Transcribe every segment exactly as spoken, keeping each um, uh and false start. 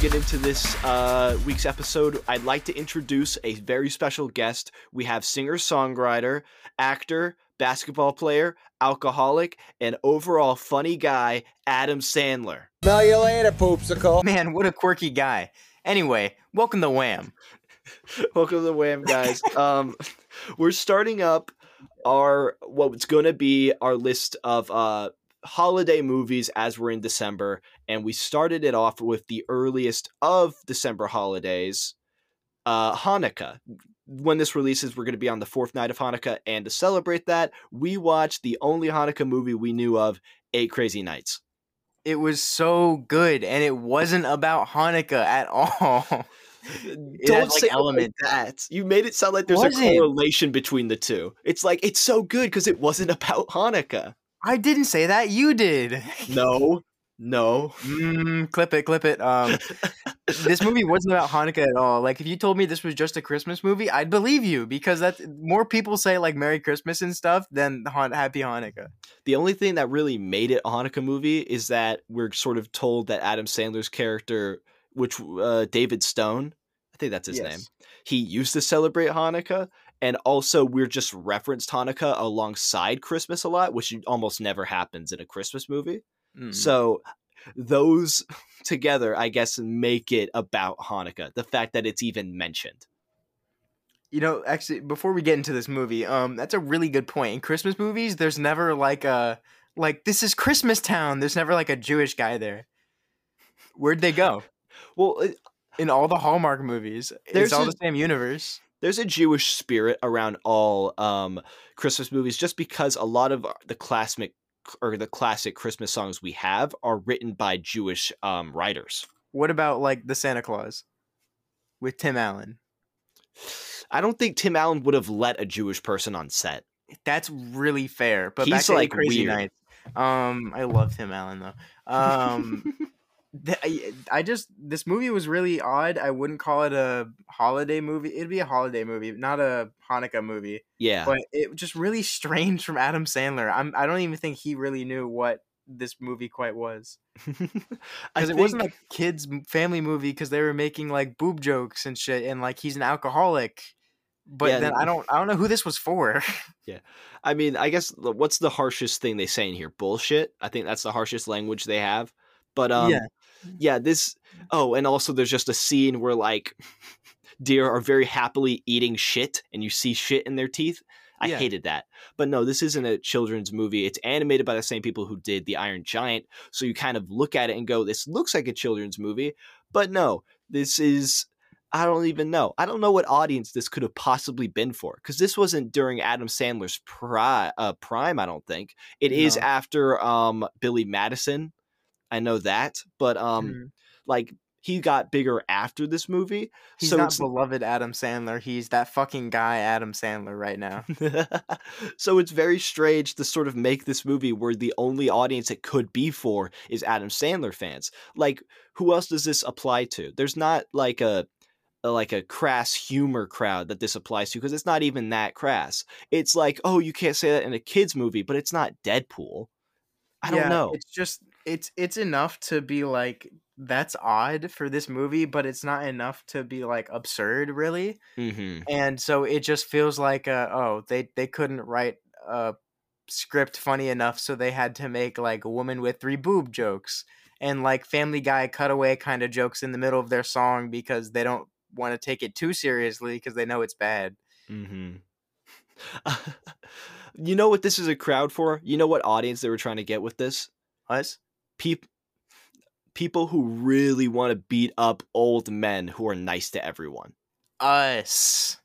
get into this uh, week's episode, I'd like to introduce a very special guest. We have singer-songwriter, actor, basketball player, alcoholic, and overall funny guy, Adam Sandler. Smell you later, poopsicle. Man, what a quirky guy. Anyway, welcome to WAM. Welcome to the WAM, guys. um, we're starting up our what's going to be our list of uh, holiday movies as we're in December, and we started it off with the earliest of December holidays, uh, Hanukkah. When this releases, we're going to be on the fourth night of Hanukkah, and to celebrate that, we watched the only Hanukkah movie we knew of, Eight Crazy Nights. It was so good, and it wasn't about Hanukkah at all. It Don't has, say like, element like that. You made it sound like there's was a correlation it? between the two. It's like, it's so good because it wasn't about Hanukkah. I didn't say that. You did. No, no. Mm, clip it, clip it. Um, this movie wasn't about Hanukkah at all. Like, if you told me this was just a Christmas movie, I'd believe you, because that's more people say like Merry Christmas and stuff than Han- Happy Hanukkah. The only thing that really made it a Hanukkah movie is that we're sort of told that Adam Sandler's character, which uh, David Stone, I think that's his yes. name, he used to celebrate Hanukkah. And also we're just referenced Hanukkah alongside Christmas a lot, which almost never happens in a Christmas movie. Mm. So those together, I guess, make it about Hanukkah. The fact that it's even mentioned. You know, actually, before we get into this movie, um, that's a really good point. In Christmas movies, there's never like a, like, this is Christmas Town. There's never like a Jewish guy there. Where'd they go? Well, it, in all the Hallmark movies, it's all a, the same universe. There's a Jewish spirit around all um, Christmas movies, just because a lot of the classic or the classic Christmas songs we have are written by Jewish um, writers. What about like The Santa Claus with Tim Allen? I don't think Tim Allen would have let a Jewish person on set. That's really fair, but he's back to like Crazy Nights. Um, I love Tim Allen though. Um. I just this movie was really odd. I wouldn't call it a holiday movie. It'd be a holiday movie, not a Hanukkah movie. Yeah, but it just really strange from Adam Sandler. I'm I don't even think he really knew what this movie quite was, because it think... wasn't a kids' family movie. Because they were making like boob jokes and shit, and like he's an alcoholic. But yeah, then no. I don't I don't know who this was for. Yeah. I mean, I guess what's the harshest thing they say in here? Bullshit. I think that's the harshest language they have. But um, yeah. yeah, this. Oh, and also there's just a scene where like deer are very happily eating shit and you see shit in their teeth. I yeah. hated that. But no, this isn't a children's movie. It's animated by the same people who did The Iron Giant. So you kind of look at it and go, this looks like a children's movie. But no, this is I don't even know. I don't know what audience this could have possibly been for, because this wasn't during Adam Sandler's pri- uh, prime. I don't think it no. is after um, Billy Madison. I know that, but um, mm-hmm. like he got bigger after this movie. He's so not beloved Adam Sandler. He's that fucking guy Adam Sandler right now. So it's very strange to sort of make this movie where the only audience it could be for is Adam Sandler fans. Like, who else does this apply to? There's not like a, a like a crass humor crowd that this applies to, because it's not even that crass. It's like, oh, you can't say that in a kids movie, but it's not Deadpool. I yeah, don't know. It's just. It's it's enough to be like, that's odd for this movie, but it's not enough to be like absurd, really. Mm-hmm. And so it just feels like, uh, oh, they, they couldn't write a script funny enough, so they had to make like a woman with three boob jokes and like Family Guy cutaway kind of jokes in the middle of their song, because they don't want to take it too seriously because they know it's bad. Mm-hmm. You know what this is a crowd for? You know what audience they were trying to get with this? Us? People, people who really want to beat up old men who are nice to everyone. Us.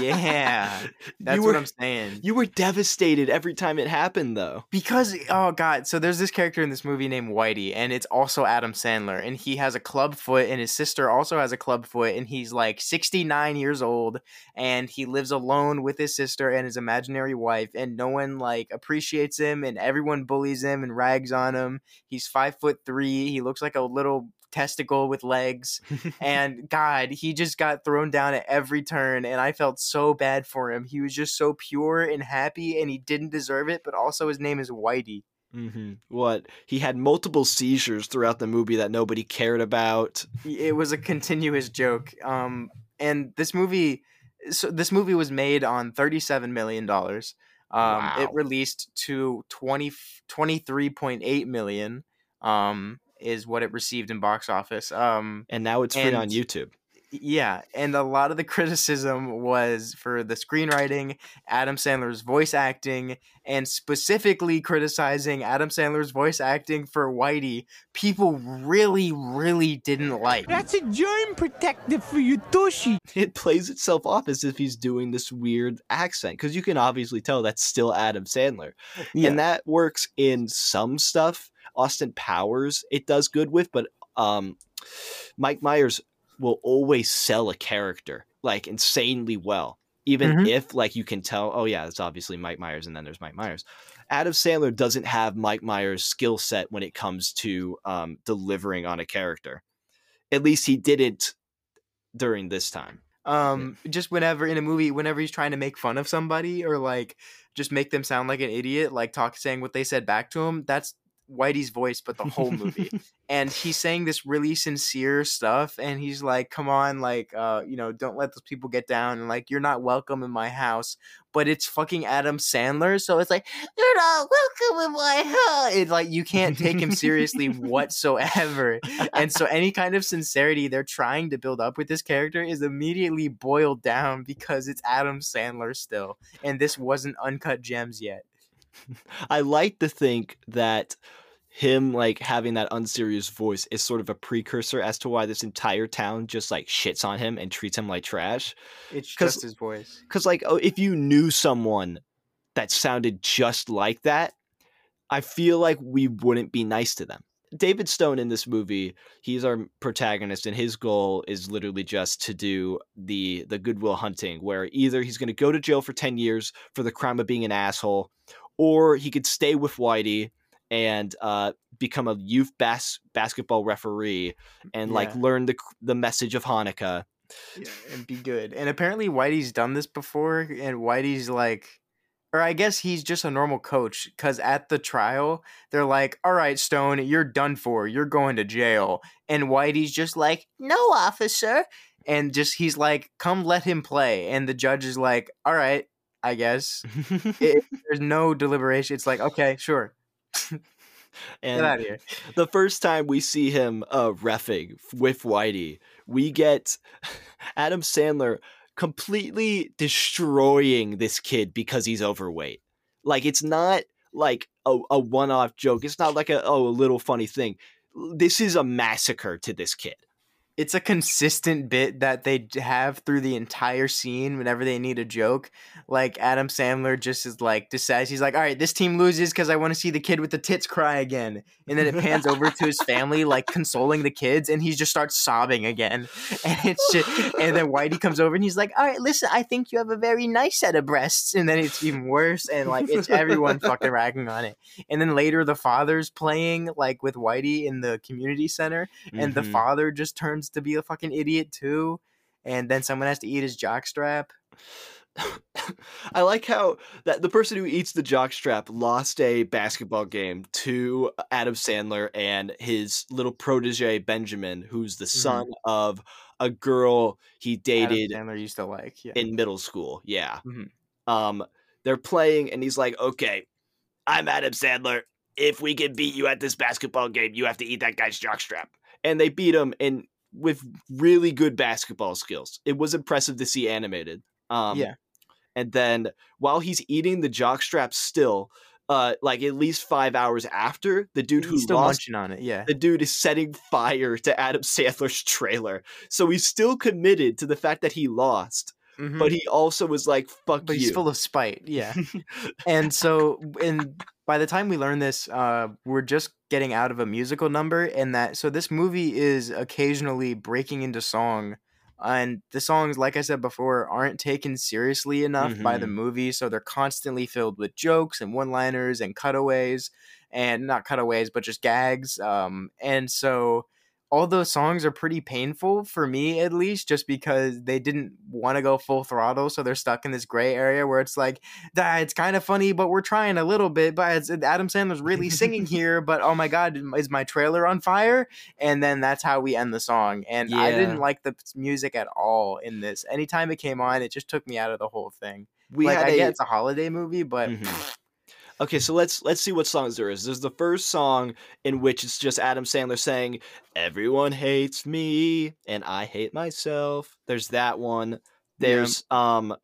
Yeah. That's were, what I'm saying. You were devastated every time it happened, though. Because, oh, God. So there's this character in this movie named Whitey, and it's also Adam Sandler. And he has a club foot, and his sister also has a club foot. And he's like sixty-nine years old, and he lives alone with his sister and his imaginary wife. And no one, like, appreciates him, and everyone bullies him and rags on him. He's five foot three. He looks like a little testicle with legs. And God, he just got thrown down at every turn, and I felt so bad for him. He was just so pure and happy, and he didn't deserve it, but also his name is Whitey. Mm-hmm. What? He had multiple seizures throughout the movie that nobody cared about. It was a continuous joke. Um, and this movie, so this movie was made on thirty-seven million dollars. Um, wow. It released to twenty-three point eight million dollars um, is what it received in box office. Um, and now it's free and, on YouTube. Yeah. And a lot of the criticism was for the screenwriting, Adam Sandler's voice acting, and specifically criticizing Adam Sandler's voice acting for Whitey. People really, really didn't like. That's a germ protective for your tushy. It plays itself off as if he's doing this weird accent, because you can obviously tell that's still Adam Sandler. Yeah. And that works in some stuff. Austin Powers, it does good with, but um, Mike Myers will always sell a character like insanely well, even mm-hmm. if like you can tell, oh yeah, that's obviously Mike Myers, and then there's Mike Myers. Adam Sandler doesn't have Mike Myers' skill set when it comes to um, delivering on a character. At least he didn't during this time. Um, yeah. Just whenever in a movie, whenever he's trying to make fun of somebody or like just make them sound like an idiot, like talk saying what they said back to him, that's Whitey's voice, but the whole movie. And he's saying this really sincere stuff, and he's like, come on, like, uh you know, don't let those people get down, and like, you're not welcome in my house. But it's fucking Adam Sandler, so it's like, you're not welcome in my house. It's like, you can't take him seriously whatsoever. And so any kind of sincerity they're trying to build up with this character is immediately boiled down, because it's Adam Sandler still, and this wasn't Uncut Gems yet. I like to think that him like having that unserious voice is sort of a precursor as to why this entire town just like shits on him and treats him like trash. It's just his voice. Because like, oh, if you knew someone that sounded just like that, I feel like we wouldn't be nice to them. David Stone in this movie, he's our protagonist, and his goal is literally just to do the the Goodwill Hunting, where either he's going to go to jail for ten years for the crime of being an asshole, or he could stay with Whitey and uh, become a youth bas- basketball referee and yeah. like learn the the message of Hanukkah. Yeah, and be good. And apparently Whitey's done this before, and Whitey's like, or I guess he's just a normal coach, because at the trial, they're like, all right, Stone, you're done for. You're going to jail. And Whitey's just like, no, officer. And just he's like, come let him play. And the judge is like, all right, I guess. it, there's no deliberation. It's like, okay, sure. And get out of here. The first time we see him uh, reffing with Whitey, we get Adam Sandler completely destroying this kid because he's overweight. Like, it's not like a, a one-off joke. It's not like a, oh, a little funny thing. This is a massacre to this kid. It's a consistent bit that they have through the entire scene whenever they need a joke. Like, Adam Sandler just is like, decides, he's like, all right, this team loses because I want to see the kid with the tits cry again. And then it pans over to his family, like, consoling the kids, and he just starts sobbing again. And it's just, and then Whitey comes over and he's like, all right, listen, I think you have a very nice set of breasts. And then it's even worse, and like, it's everyone fucking ragging on it. And then later the father's playing, like, with Whitey in the community center, and mm-hmm. the father just turns to be a fucking idiot too, and then someone has to eat his jockstrap. I like how that the person who eats the jockstrap lost a basketball game to Adam Sandler and his little protege Benjamin, who's the son mm-hmm. of a girl he dated. Adam Sandler used to like yeah. in middle school. Yeah, mm-hmm. um, they're playing, and he's like, "Okay, I'm Adam Sandler. If we can beat you at this basketball game, you have to eat that guy's jockstrap." And they beat him, and with really good basketball skills. It was impressive to see animated. Um, yeah. And then while he's eating the jockstrap still, uh, like at least five hours after, the dude he's who still lost, munching on it, yeah. the dude is setting fire to Adam Sandler's trailer. So he's still committed to the fact that he lost. Mm-hmm. But he also was like, fuck but you. He's full of spite, yeah. And so and by the time we learn this, uh, we're just getting out of a musical number. And that so this movie is occasionally breaking into song. And the songs, like I said before, aren't taken seriously enough mm-hmm. by the movie. So they're constantly filled with jokes and one-liners and cutaways. And not cutaways, but just gags. Um, and so all those songs are pretty painful for me, at least, just because they didn't want to go full throttle. So they're stuck in this gray area where it's like, ah, it's kind of funny, but we're trying a little bit. But it's, Adam Sandler's really singing here, but oh my God, is my trailer on fire? And then that's how we end the song. And yeah. I didn't like the music at all in this. Anytime it came on, it just took me out of the whole thing. We like, had I a... get it's a holiday movie, but... Mm-hmm. Okay, so let's let's see what songs there is. There's the first song in which it's just Adam Sandler saying, "Everyone hates me and I hate myself." There's that one. There's yeah. um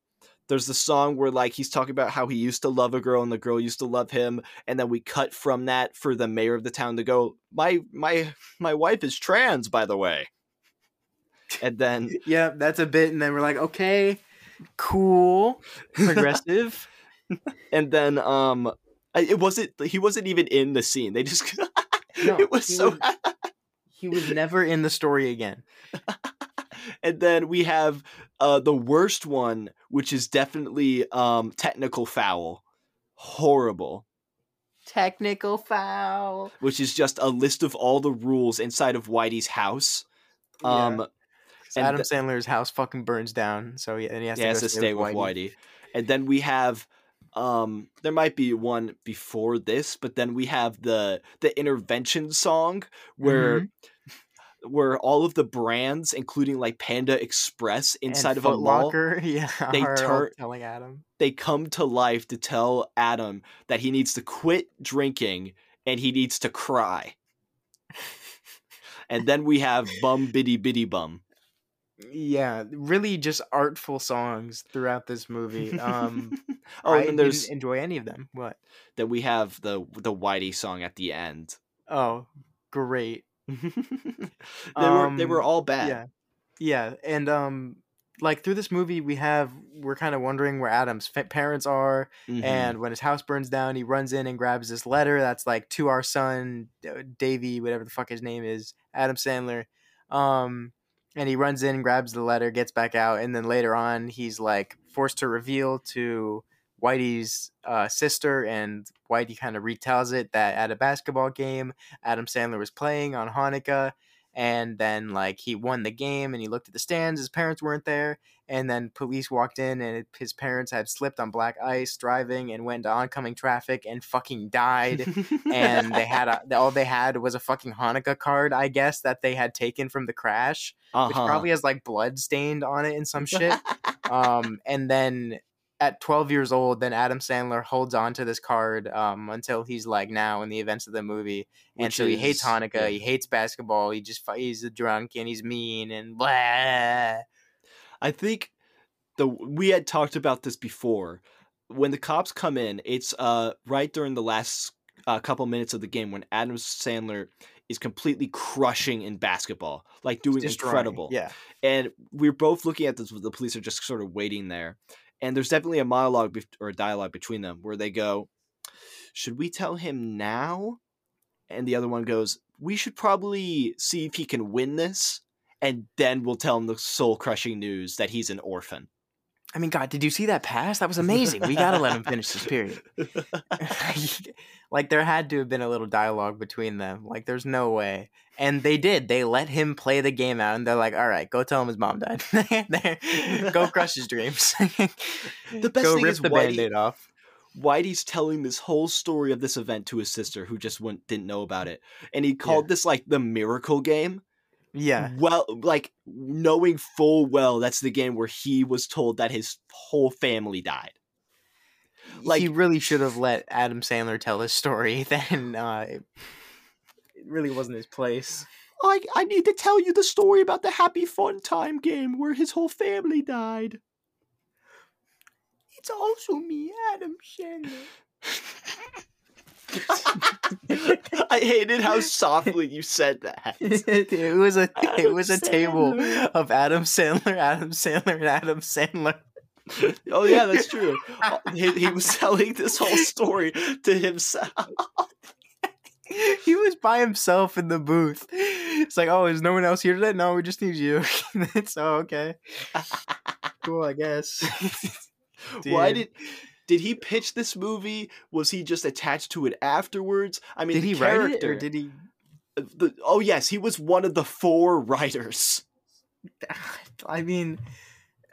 there's the song where like he's talking about how he used to love a girl and the girl used to love him, and then we cut from that for the mayor of the town to go, "My my my wife is trans, by the way." And then yeah, that's a bit, and then we're like, "Okay, cool, progressive." And then um it wasn't he wasn't even in the scene. They just no, it was he so was, he was never in the story again. And then we have uh the worst one, which is definitely um technical foul. Horrible. Technical foul. Which is just a list of all the rules inside of Whitey's house. Um yeah. and Adam th- Sandler's house fucking burns down, so he, and he has yeah, to, go to stay, stay with, with Whitey. Whitey. And then we have Um, there might be one before this, but then we have the the intervention song where mm-hmm. where all of the brands, including like Panda Express inside and of a mall, yeah, they turn telling Adam they come to life to tell Adam that he needs to quit drinking and he needs to cry. And then we have Bum Bitty Bitty Bum. Yeah, really just artful songs throughout this movie. Um, oh, I and there's, didn't enjoy any of them. What? Then we have the the Whitey song at the end. Oh, great. they, um, were, they were all bad. Yeah, yeah. And um, like through this movie, we have, we're kind of wondering where Adam's parents are. Mm-hmm. And when his house burns down, he runs in and grabs this letter that's like, "To our son, Davey," whatever the fuck his name is, Adam Sandler. Um... And he runs in, grabs the letter, gets back out, and then later on, he's like forced to reveal to Whitey's uh, sister, and Whitey kind of retells it that at a basketball game, Adam Sandler was playing on Hanukkah, and then like he won the game, and he looked at the stands, his parents weren't there, and then police walked in, and it, his parents had slipped on black ice driving and went to oncoming traffic and fucking died. And they had a, all they had was a fucking Hanukkah card, I guess, that they had taken from the crash, uh-huh. which probably has like blood stained on it and some shit. Um, and then at twelve years old, then Adam Sandler holds on to this card um, until he's like now in the events of the movie. And which so he is, hates Hanukkah. Yeah. He hates basketball. He just he's a drunk and he's mean and blah. I think the we had talked about this before. When the cops come in, it's uh right during the last uh, couple minutes of the game when Adam Sandler is completely crushing in basketball, like doing incredible. Yeah. And we're both looking at this, the police are just sort of waiting there. And there's definitely a monologue be- or a dialogue between them where they go, "Should we tell him now?" And the other one goes, "We should probably see if he can win this. And then we'll tell him the soul-crushing news that he's an orphan." I mean, God, did you see that pass? That was amazing. We got to let him finish this period. Like, there had to have been a little dialogue between them. Like, there's no way. And they did. They let him play the game out, and they're like, "All right, go tell him his mom died. Go crush his dreams." The best go thing rip is the Whitey, Band-Aid off. Whitey's telling this whole story of this event to his sister, who just went, didn't know about it. And he called yeah. this, like, the miracle game. Yeah. Well, like knowing full well that's the game where he was told that his whole family died. Like he really should have let Adam Sandler tell his story. Then uh, it really wasn't his place. I I need to tell you the story about the happy fun time game where his whole family died. It's also me, Adam Sandler. I hated how softly you said that. It was a Adam it was a Sandler. Table of Adam Sandler, Adam Sandler, and Adam Sandler. Oh yeah, that's true. he, he was telling this whole story to himself. He was by himself in the booth. It's like, "Oh, is no one else here today? No, we just need you." It's oh, okay. Cool, I guess. Why did? Did he pitch this movie? Was he just attached to it afterwards? I mean, did the he character, write it, or did he? The, oh, yes, he was one of the four writers. I mean,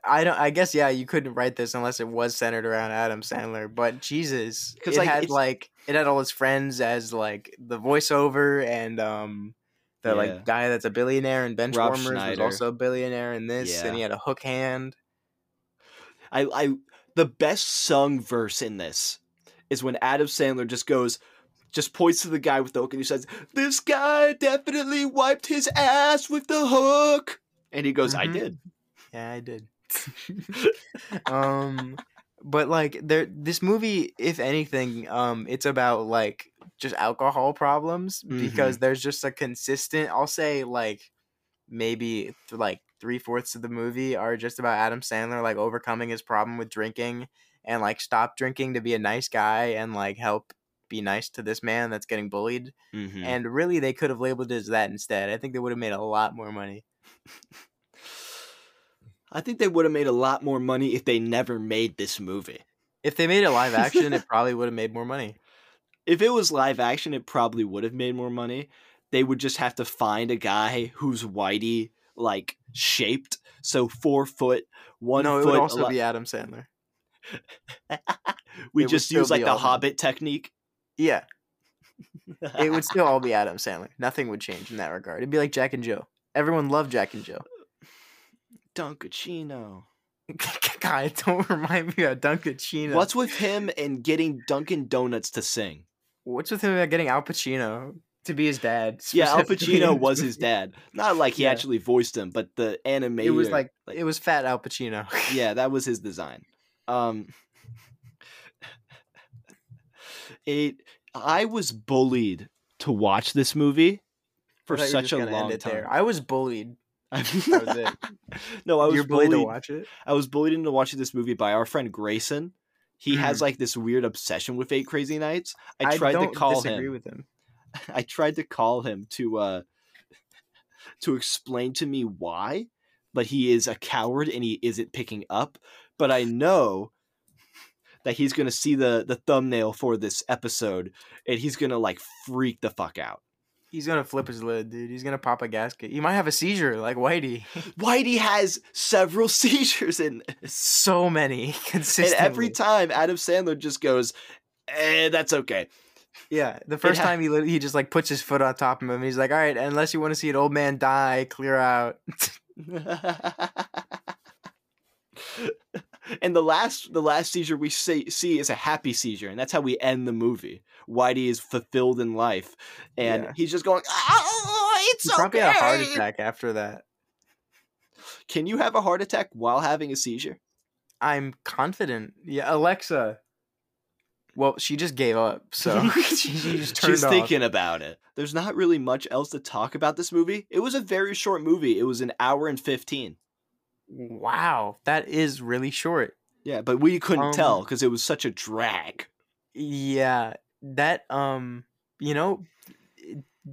I don't. I guess, yeah, you couldn't write this unless it was centered around Adam Sandler. But Jesus, because it like, had like it had all his friends as like the voiceover, and um, the yeah. like guy that's a billionaire and Benchwarmers was also a billionaire in this, yeah. and he had a hook hand. I, I the best sung verse in this is when Adam Sandler just goes. Just points to the guy with the hook and he says, "This guy definitely wiped his ass with the hook." And he goes, mm-hmm. "I did. Yeah, I did." um, but like, there, this movie, if anything, um, it's about like just alcohol problems mm-hmm. because there's just a consistent. I'll say like maybe th- like three fourths of the movie are just about Adam Sandler like overcoming his problem with drinking and like stop drinking to be a nice guy and like help. Be nice to this man that's getting bullied mm-hmm. and really they could have labeled it as that instead. I think they would have made a lot more money. I think they would have made a lot more money if they never made this movie. If they made it live action, it probably would have made more money. If it was live action, it probably would have made more money. They would just have to find a guy who's Whitey like shaped, so four foot one no, it foot would also al- be Adam Sandler. we it just use like the Hobbit technique. Yeah, it would still all be Adam Sandler. Nothing would change in that regard. It'd be like Jack and Joe. Everyone loved Jack and Joe. Dunkachino. God, don't remind me about Dunkachino. What's with him and getting Dunkin' Donuts to sing? What's with him about getting Al Pacino to be his dad? Yeah, Al Pacino was his dad. Not like he yeah. actually voiced him, but the animator. It was like, like it was fat Al Pacino. Yeah, that was his design. Um... It. I was bullied to watch this movie for such a long time. There. I was bullied. I mean, that was it. No, I was You're bullied, bullied to watch it. I was bullied into watching this movie by our friend Grayson. He mm. has like this weird obsession with Eight Crazy Nights. I tried I don't to call disagree him. With him. I tried to call him to uh to explain to me why, but he is a coward and he isn't picking up. But I know. That he's going to see the, the thumbnail for this episode, and he's going to, like, freak the fuck out. He's going to flip his lid, dude. He's going to pop a gasket. He might have a seizure, like Whitey. Whitey has several seizures in this. So many, consistently. And every time, Adam Sandler just goes, eh, that's okay. Yeah, the first ha- time he he just, like, puts his foot on top of him, and he's like, all right, unless you want to see an old man die, clear out. And the last the last seizure we see, see is a happy seizure, and that's how we end the movie. Whitey is fulfilled in life, and yeah. he's just going, oh, it's okay. He probably had a heart attack after that. Can you have a heart attack while having a seizure? I'm confident. Yeah, Alexa. Well, she just gave up, so she, she just turned She's off. Thinking about it. There's not really much else to talk about this movie. It was a very short movie. It was an hour and fifteen. Wow, that is really short. Yeah, but we couldn't um, tell because it was such a drag. Yeah, that, um, you know,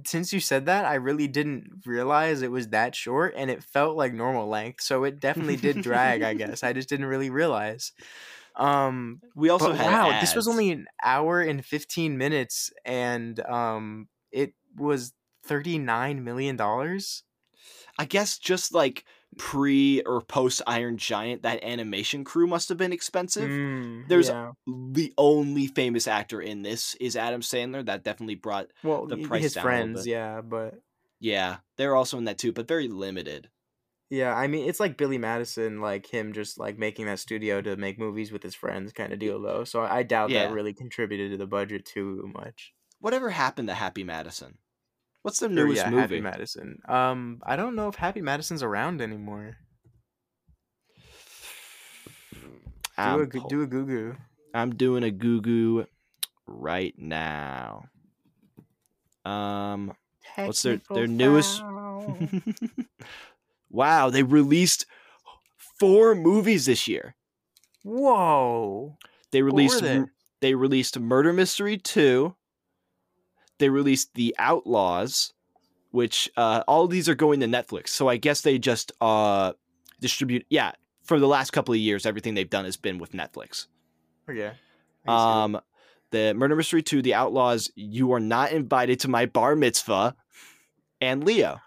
since you said that, I really didn't realize it was that short, and it felt like normal length, so it definitely did drag, I guess. I just didn't really realize. Um, we also had wow, ads. This was only an hour and fifteen minutes, and um, it was thirty-nine million dollars. I guess just like... pre or post Iron Giant, that animation crew must have been expensive. Mm, There's yeah. the only famous actor in this is Adam Sandler. That definitely brought well, the price his down. His friends, yeah, but yeah, they're also in that too, but very limited. Yeah, I mean, it's like Billy Madison, like him just like making that studio to make movies with his friends kind of deal, though. So I doubt yeah. that really contributed to the budget too much. Whatever happened to Happy Madison? What's the newest yeah, movie? Happy Madison. Um, I don't know if Happy Madison's around anymore. I'm do a po- do a goo goo. I'm doing a goo goo right now. Um, Technical what's their their newest? Wow, they released four movies this year. Whoa! They released they? they released Murder Mystery two. They released The Outlaws, which uh, all of these are going to Netflix. So I guess they just uh, distribute. Yeah, for the last couple of years, everything they've done has been with Netflix. Oh, yeah. Um, the Murder Mystery two, The Outlaws, You Are Not Invited to My Bar Mitzvah. and Leo.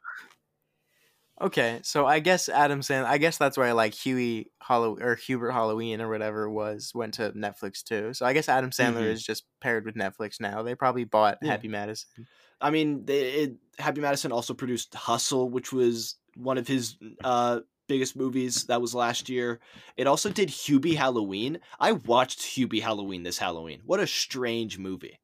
Okay, so I guess Adam Sandler, I guess that's why like Hubie Halloween or Hubie Halloween or whatever was went to Netflix too. So I guess Adam Sandler mm-hmm. is just paired with Netflix now. They probably bought yeah. Happy Madison. I mean, they, it, Happy Madison also produced Hustle, which was one of his uh, biggest movies. That was last year. It also did Hubie Halloween. I watched Hubie Halloween this Halloween. What a strange movie.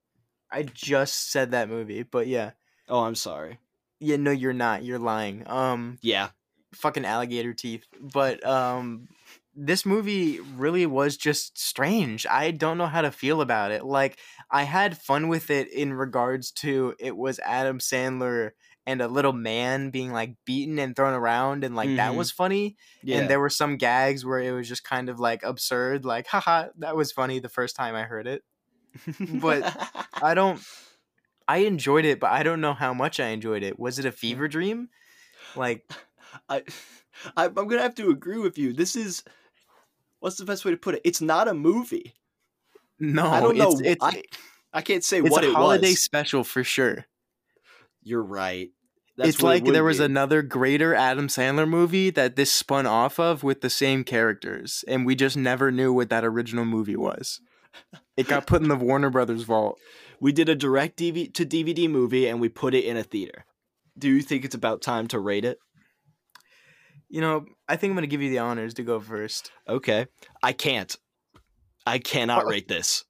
I just said that movie, but yeah. Oh, I'm sorry. Yeah, no, you're not. You're lying. Um, yeah. Fucking alligator teeth. But um, this movie really was just strange. I don't know how to feel about it. Like, I had fun with it in regards to it was Adam Sandler and a little man being, like, beaten and thrown around. And, like, mm-hmm. that was funny. Yeah. And there were some gags where it was just kind of, like, absurd. Like, haha, that was funny the first time I heard it. But I don't... I enjoyed it, but I don't know how much I enjoyed it. Was it a fever dream? Like, I, I I'm going to have to agree with you. This is, what's the best way to put it? It's not a movie. No, I don't know. It's, it's, I, I can't say what it was. It's a holiday special for sure. You're right. That's it's like it there be. was another greater Adam Sandler movie that this spun off of with the same characters. And we just never knew what that original movie was. It got put in the Warner Brothers vault. We did a direct D V- to D V D movie, and we put it in a theater. Do you think it's about time to rate it? You know, I think I'm going to give you the honors to go first. Okay. I can't. I cannot oh. rate this.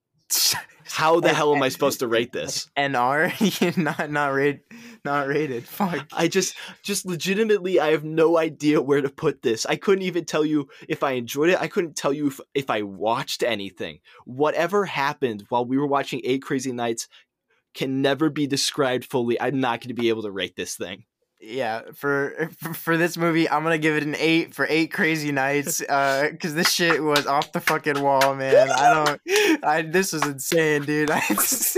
How the hell am I supposed to rate this? N R? not not rate, not rated. Fuck. I just, just legitimately, I have no idea where to put this. I couldn't even tell you if I enjoyed it. I couldn't tell you if, if I watched anything. Whatever happened while we were watching Eight Crazy Nights can never be described fully. I'm not going to be able to rate this thing. Yeah, for for this movie, I'm gonna give it an eight for Eight Crazy Nights, uh, because this shit was off the fucking wall, man. I don't, I this was insane, dude. I just,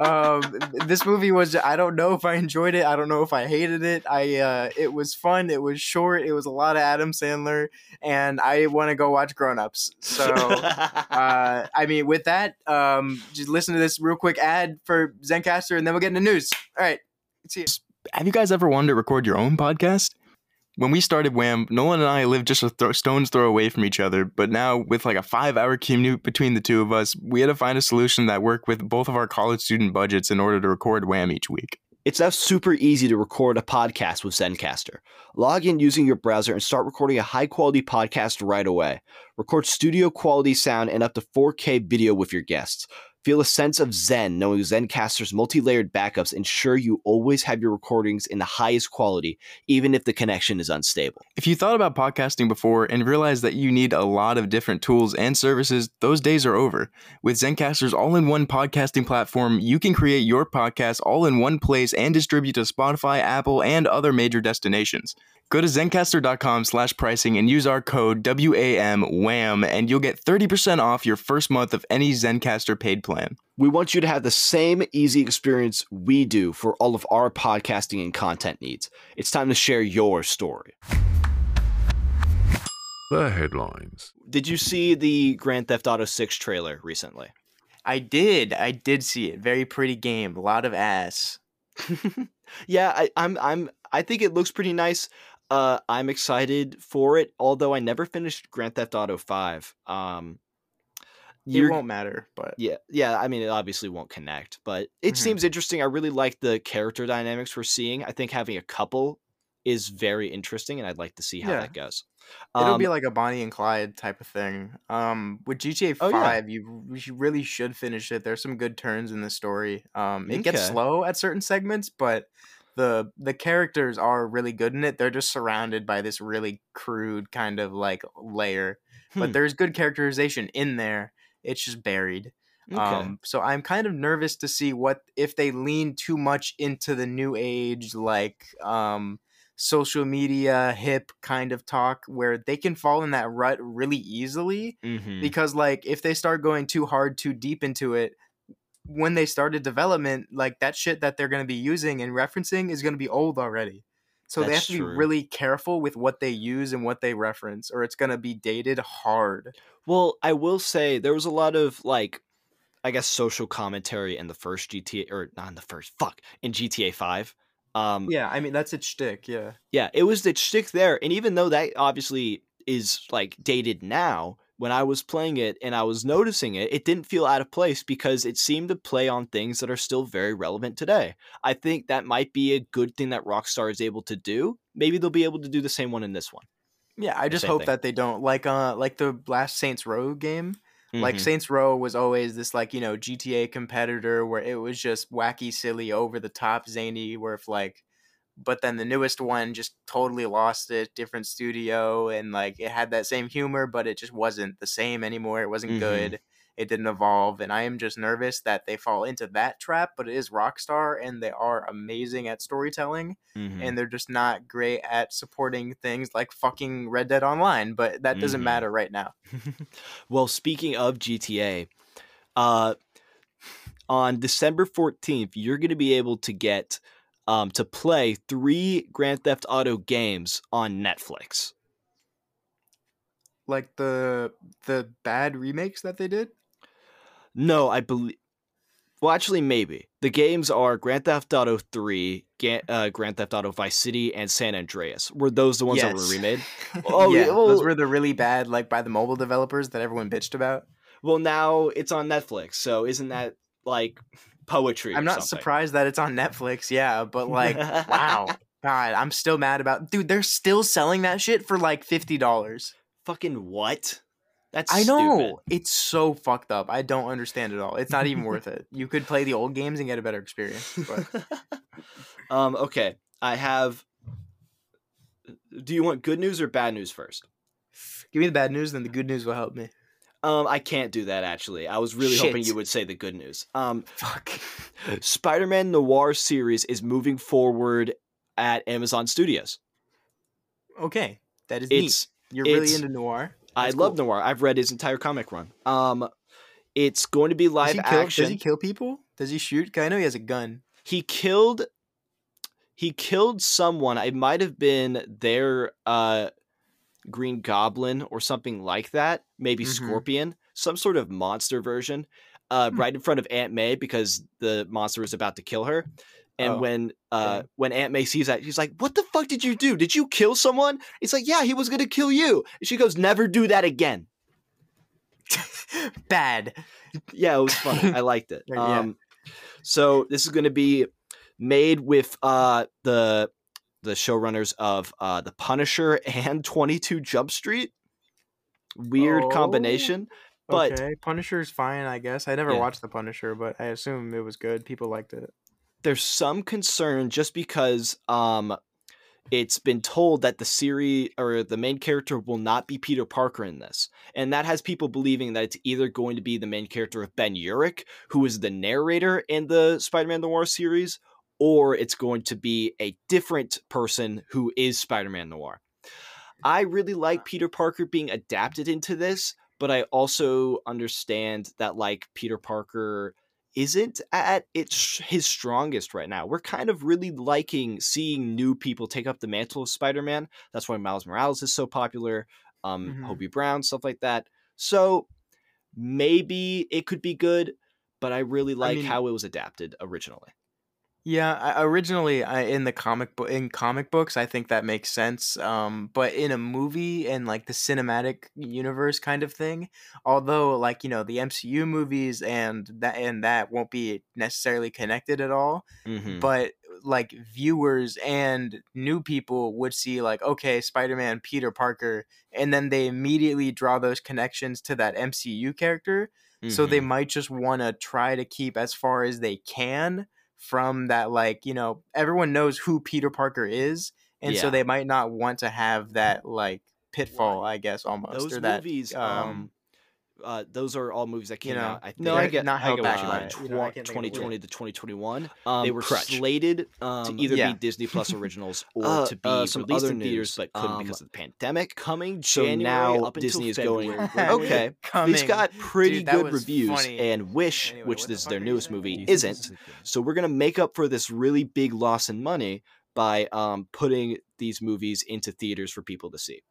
um, this movie was, I don't know if I enjoyed it, I don't know if I hated it. I, uh, it was fun, it was short, it was a lot of Adam Sandler, and I want to go watch Grown Ups. So, uh, I mean, with that, um, just listen to this real quick ad for Zencastr, and then we'll get into news. All right, see you. Have you guys ever wanted to record your own podcast? When we started W A M, Nolan and I lived just a th- stone's throw away from each other, but now with like a five-hour commute between the two of us, we had to find a solution that worked with both of our college student budgets in order to record W A M each week. It's now super easy to record a podcast with Zencastr. Log in using your browser and start recording a high-quality podcast right away. Record studio-quality sound and up to four K video with your guests. Feel a sense of zen knowing Zencastr's multi-layered backups ensure you always have your recordings in the highest quality, even if the connection is unstable. If you thought about podcasting before and realized that you need a lot of different tools and services, those days are over. With Zencastr's all-in-one podcasting platform, you can create your podcast all in one place and distribute to Spotify, Apple, and other major destinations. Go to Zencastr.com slash pricing and use our code W A M W A M and you'll get thirty percent off your first month of any Zencastr paid plan. We want you to have the same easy experience we do for all of our podcasting and content needs. It's time to share your story. The headlines. Did you see the Grand Theft Auto six trailer recently? I did. I did see it. Very pretty game. A lot of ass. yeah, I, I'm. I'm. I think it looks pretty nice. Uh, I'm excited for it, although I never finished Grand Theft Auto five. Um, it won't matter, but yeah, yeah. I mean, it obviously won't connect, but it mm-hmm. seems interesting. I really like the character dynamics we're seeing. I think having a couple is very interesting, and I'd like to see how yeah. that goes. Um, It'll be like a Bonnie and Clyde type of thing. Um, with G T A oh, five, yeah. you, you really should finish it. There's some good turns in the story. Um, it okay. gets slow at certain segments, but. The the characters are really good in it. They're just surrounded by this really crude kind of like layer. Hmm. But there's good characterization in there. It's just buried. Okay. Um, so I'm kind of nervous to see what if they lean too much into the new age, like um, social media hip kind of talk where they can fall in that rut really easily. Mm-hmm. Because like if they start going too hard, too deep into it, when they started development, like that shit that they're going to be using and referencing is going to be old already. So That's they have to true. be really careful with what they use and what they reference, or it's going to be dated hard. Well, I will say there was a lot of like, I guess, social commentary in the first G T A or not in the first fuck in G T A five. Um, yeah, I mean, that's its shtick, yeah. Yeah, it was the shtick there. And even though that obviously is like dated now, when I was playing it and I was noticing it, it didn't feel out of place because it seemed to play on things that are still very relevant today. I think that might be a good thing that Rockstar is able to do. Maybe they'll be able to do the same one in this one. Yeah, I just hope thing. that they don't. Like uh, like the last Saints Row game, mm-hmm. like Saints Row was always this like, you know, G T A competitor where it was just wacky, silly, over the top, zany, where if like, but then the newest one just totally lost it, different studio, and like it had that same humor, but it just wasn't the same anymore. It wasn't mm-hmm. good. It didn't evolve. And I am just nervous that they fall into that trap, but it is Rockstar and they are amazing at storytelling mm-hmm. and they're just not great at supporting things like fucking Red Dead Online, but that doesn't mm-hmm. matter right now. Well, speaking of G T A, uh, on December fourteenth, you're going to be able to get um, to play three Grand Theft Auto games on Netflix. Like the the bad remakes that they did? No, I believe... Well, actually, maybe. The games are Grand Theft Auto three, Ga- uh, Grand Theft Auto Vice City, and San Andreas. Were those the ones yes. that were remade? Oh, yeah. Oh. Those were the really bad, like, by the mobile developers that everyone bitched about. Well, now it's on Netflix, so isn't that, like, poetry or I'm not something? Surprised that it's on Netflix, yeah, but, like, wow. God, I'm still mad about... Dude, they're still selling that shit for, like, fifty dollars. Fucking what? That's I know. Stupid. It's so fucked up. I don't understand it all. It's not even worth it. You could play the old games and get a better experience. But. um. Okay. I have... Do you want good news or bad news first? Give me the bad news, then the good news will help me. Um, I can't do that, actually. I was really Shit. hoping you would say the good news. Um, Fuck. Spider-Man Noir series is moving forward at Amazon Studios. Okay. That is it's, neat. You're it's, really into noir. That's I love cool. noir. I've read his entire comic run. Um, it's going to be live does kill, action. Does he kill people? Does he shoot? Cause I know he has a gun. He killed. He killed someone. It might have been their uh, Green Goblin or something like that. Maybe mm-hmm. Scorpion, some sort of monster version, uh, hmm. right in front of Aunt May because the monster is about to kill her. And oh, when uh, yeah. when Aunt May sees that, she's like, "What the fuck did you do? Did you kill someone?" It's like, "Yeah, he was gonna kill you." And she goes, "Never do that again." Bad. Yeah, it was funny. I liked it. yeah. Um, so this is gonna be made with uh, the the showrunners of uh, The Punisher and twenty-two Jump Street. Weird oh. combination. But okay. Punisher's fine, I guess. I never yeah. watched The Punisher, but I assume it was good. People liked it. There's some concern just because um, it's been told that the series or the main character will not be Peter Parker in this. And that has people believing that it's either going to be the main character of Ben Urich, who is the narrator in the Spider-Man Noir series, or it's going to be a different person who is Spider-Man Noir. I really like Peter Parker being adapted into this, but I also understand that like Peter Parker... isn't at its his strongest right now. We're kind of really liking seeing new people take up the mantle of Spider-Man. That's why Miles Morales is so popular. Um, mm-hmm. Hobie Brown, stuff like that. So maybe it could be good, but I really like I mean, how it was adapted originally. Yeah, I, originally I, in the comic book, in comic books, I think that makes sense. Um, but in a movie and like the cinematic universe kind of thing, although like you know the M C U movies and that and that won't be necessarily connected at all. Mm-hmm. But like viewers and new people would see like okay, Spider-Man, Peter Parker, and then they immediately draw those connections to that M C U character. Mm-hmm. So they might just want to try to keep as far as they can from that, like, you know, everyone knows who Peter Parker is, and yeah. so they might not want to have that, like, pitfall, I guess, almost. Those or that, movies, um, um, uh, those are all movies that came you know, out, I think. No, I get, not held I back by it. Tw- you know, twenty twenty to twenty twenty-one. Um, they were crutch. slated um, to either yeah. be Disney Plus originals or uh, to be uh, some released other in theaters, but couldn't um, because of the pandemic. Coming January, so now up Disney is going, okay, it's got pretty Dude, good reviews, funny. and Wish, anyway, which this is their newest movie, isn't. So we're going to make up for this really big loss in money by um, putting these movies into theaters for people to see.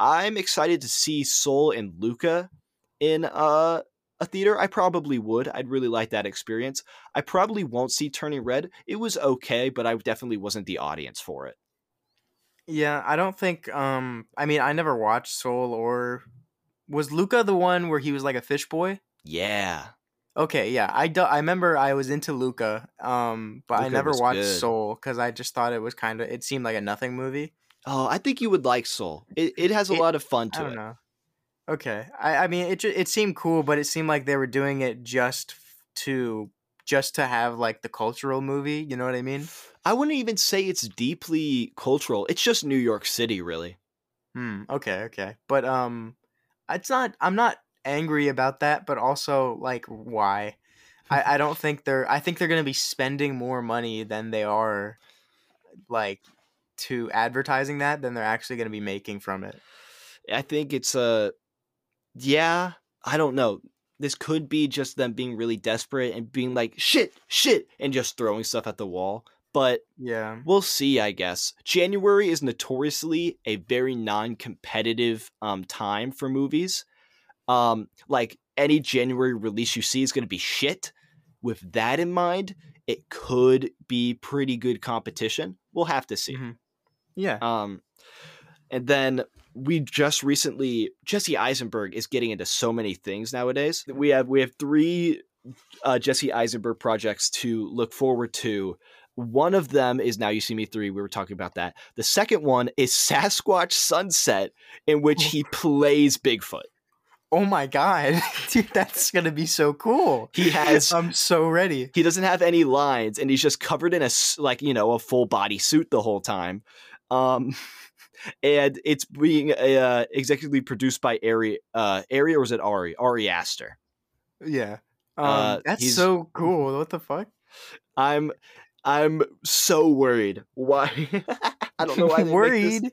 I'm excited to see Soul and Luca in uh a theater, I probably would. I'd really like that experience. I probably won't see Turning Red. It was okay, but I definitely wasn't the audience for it. Yeah, I don't think, um, I mean, I never watched Soul or... Was Luca the one where he was like a fish boy? Yeah. Okay, yeah. I, do, I remember I was into Luca, um, but Luca I never watched good. Soul because I just thought it was kind of, it seemed like a nothing movie. Oh, I think you would like Soul. It it has a it, lot of fun to it. I don't it. know. Okay. I, I mean, it it seemed cool, but it seemed like they were doing it just to just to have like the cultural movie. You know what I mean? I wouldn't even say it's deeply cultural. It's just New York City, really. Hmm. Okay. Okay. But um, it's not. I'm not angry about that, but also like, why? I I don't think they're. I think they're gonna be spending more money than they are, like, to advertising that than they're actually going to be making from it. I think it's a, uh, yeah, I don't know. This could be just them being really desperate and being like, shit, shit, and just throwing stuff at the wall. But yeah, we'll see, I guess. January is notoriously a very non-competitive um, time for movies. Um, like any January release you see is going to be shit. With that in mind, it could be pretty good competition. We'll have to see. Mm-hmm. Yeah. Um, and then we just recently, Jesse Eisenberg is getting into so many things nowadays. We have we have three uh, Jesse Eisenberg projects to look forward to. One of them is Now You See Me three. We were talking about that. The second one is Sasquatch Sunset, in which he plays Bigfoot. Oh my God, dude, that's going to be so cool. He has, I'm so ready. He doesn't have any lines and he's just covered in a, like, you know, a full body suit the whole time. Um, and it's being uh, executively produced by Ari, uh, Ari, or was it Ari? Ari Aster. Yeah. Um, uh, that's so cool. What the fuck? I'm, I'm so worried. Why? I don't know why they worried. This.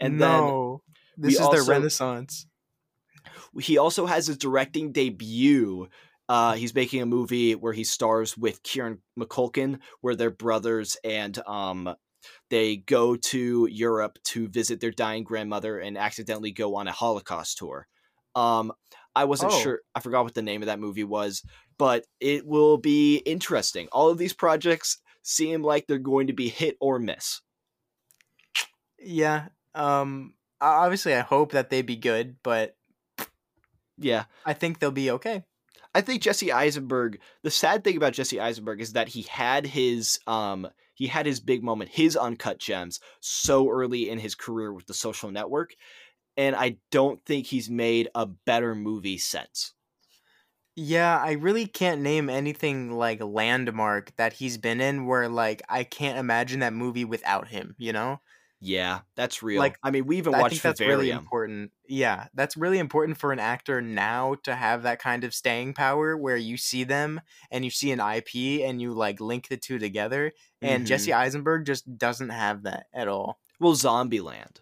And no, then this is also, their renaissance. He also has his directing debut. Uh, he's making a movie where he stars with Kieran McCulkin, where they're brothers and um, they go to Europe to visit their dying grandmother and accidentally go on a Holocaust tour. Um, I wasn't oh. sure. I forgot what the name of that movie was, but it will be interesting. All of these projects seem like they're going to be hit or miss. Yeah. Um, obviously, I hope that they be good, but yeah, I think they'll be okay. I think Jesse Eisenberg, the sad thing about Jesse Eisenberg is that he had his um he had his big moment, his Uncut Gems, so early in his career with The Social Network, and I don't think he's made a better movie since. Yeah, I really can't name anything like landmark that he's been in where like I can't imagine that movie without him, you know? Yeah, that's real. Like, I mean, we even watched Vivarium. I think that's really important. Yeah, that's really important for an actor now to have that kind of staying power where you see them and you see an I P and you like link the two together. And mm-hmm. Jesse Eisenberg just doesn't have that at all. Well, Zombieland.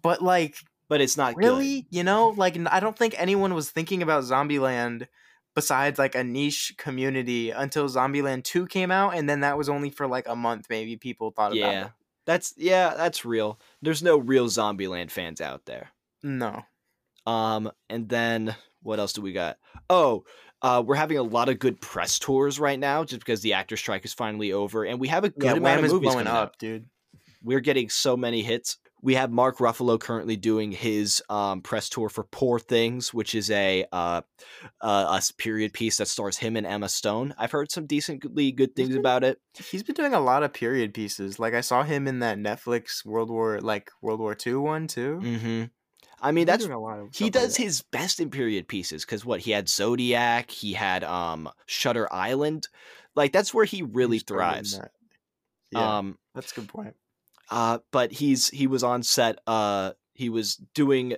But like, but it's not really, good. You know, like, I don't think anyone was thinking about Zombieland besides like a niche community until Zombieland two came out. And then that was only for like a month. Maybe people thought yeah. about it. That's yeah, that's real. There's no real Zombieland fans out there. No. Um, and then what else do we got? Oh, uh, we're having a lot of good press tours right now, just because the actor strike is finally over, and we have a good yeah, amount WAM of movies coming up, out. dude. We're getting so many hits. We have Mark Ruffalo currently doing his um, press tour for Poor Things, which is a uh, uh, a period piece that stars him and Emma Stone. I've heard some decently good things been, about it. He's been doing a lot of period pieces. Like I saw him in that Netflix World War, like World War Two one too. Mm-hmm. I mean, he's that's a lot of he does like his best in period pieces because what he had Zodiac, he had um, Shutter Island, like that's where he really he's thrives. Yeah, um, that's a good point. Uh, but he's, he was on set, uh, he was doing,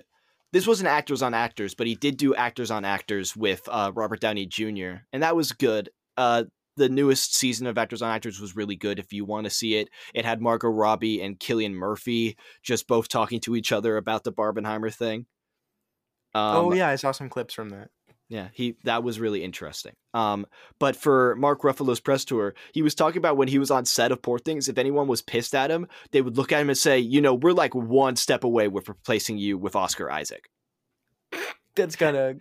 this wasn't Actors on Actors, but he did do Actors on Actors with, uh, Robert Downey Junior And that was good. Uh, the newest season of Actors on Actors was really good. If you want to see it, it had Margot Robbie and Cillian Murphy just both talking to each other about the Barbenheimer thing. Um, oh yeah. I saw some clips from that. Yeah, he that was really interesting. Um, but for Mark Ruffalo's press tour, he was talking about when he was on set of Poor Things, if anyone was pissed at him, they would look at him and say, you know, we're like one step away with replacing you with Oscar Isaac. That's kind of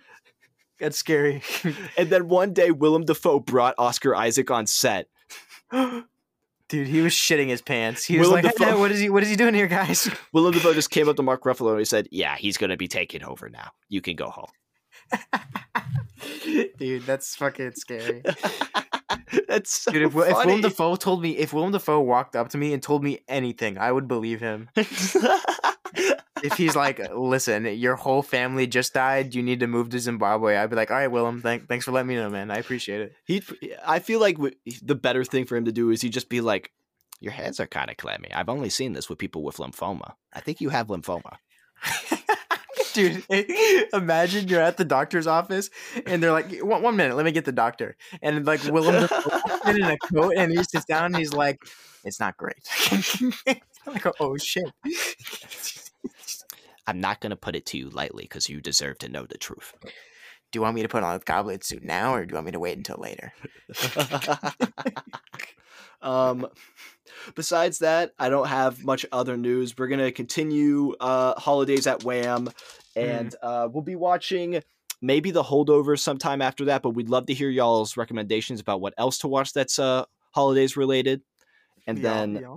That's scary. And then one day, Willem Dafoe brought Oscar Isaac on set. Dude, he was shitting his pants. He was Willem like, Dafoe, hey, what is he? What is he doing here, guys? Willem Dafoe just came up to Mark Ruffalo and he said, yeah, he's going to be taking over now. You can go home. Dude, that's fucking scary. That's so Dude, if, funny. If Willem Dafoe told me, if Willem Dafoe walked up to me and told me anything, I would believe him. If he's like, listen, your whole family just died, you need to move to Zimbabwe, I'd be like, all right, Willem, th- thanks for letting me know, man. I appreciate it. He, I feel like w- the better thing for him to do is he'd just be like, your hands are kind of clammy. I've only seen this with people with lymphoma. I think you have lymphoma. Dude, imagine you're at the doctor's office and they're like, one, one minute, let me get the doctor. And like Willem in a coat and he sits down and he's like, it's not great. Like, oh shit. I'm not going to put it to you lightly because you deserve to know the truth. Do you want me to put on a goblet suit now or do you want me to wait until later? um, besides that, I don't have much other news. We're going to continue uh, holidays at W A M and mm. uh, we'll be watching maybe The Holdover sometime after that, but we'd love to hear y'all's recommendations about what else to watch that's uh, holidays related. And yeah, then, yeah.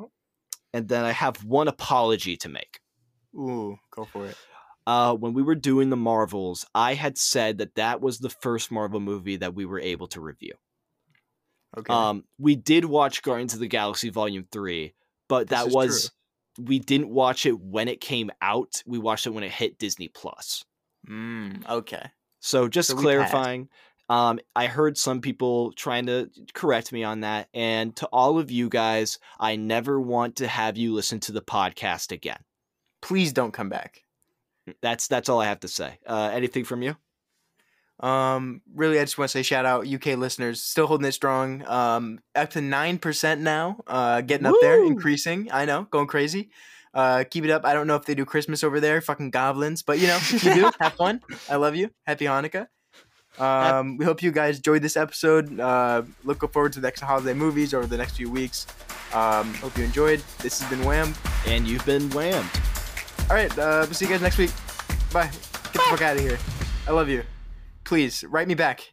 and then I have one apology to make. Ooh, go for it. Uh, when we were doing the Marvels, I had said that that was the first Marvel movie that we were able to review. Okay. Um, we did watch Guardians of the Galaxy Volume three, but this that was true. We didn't watch it when it came out. We watched it when it hit Disney Plus. Mm, okay. So just so clarifying, um, I heard some people trying to correct me on that. And to all of you guys, I never want to have you listen to the podcast again. Please don't come back. That's that's all I have to say. Uh, anything from you? Um, really, I just want to say shout out U K listeners. Still holding it strong. Um, up to nine percent now. Uh, getting up Woo! There. Increasing. I know. Going crazy. Uh, keep it up. I don't know if they do Christmas over there. Fucking goblins. But, you know, if you do, have fun. I love you. Happy Hanukkah. Um, we hope you guys enjoyed this episode. Uh, look forward to the next holiday movies over the next few weeks. Um, hope you enjoyed. This has been Wham. And you've been Whammed. All right, uh, we'll see you guys next week. Bye. Get the fuck out of here. I love you. Please, write me back.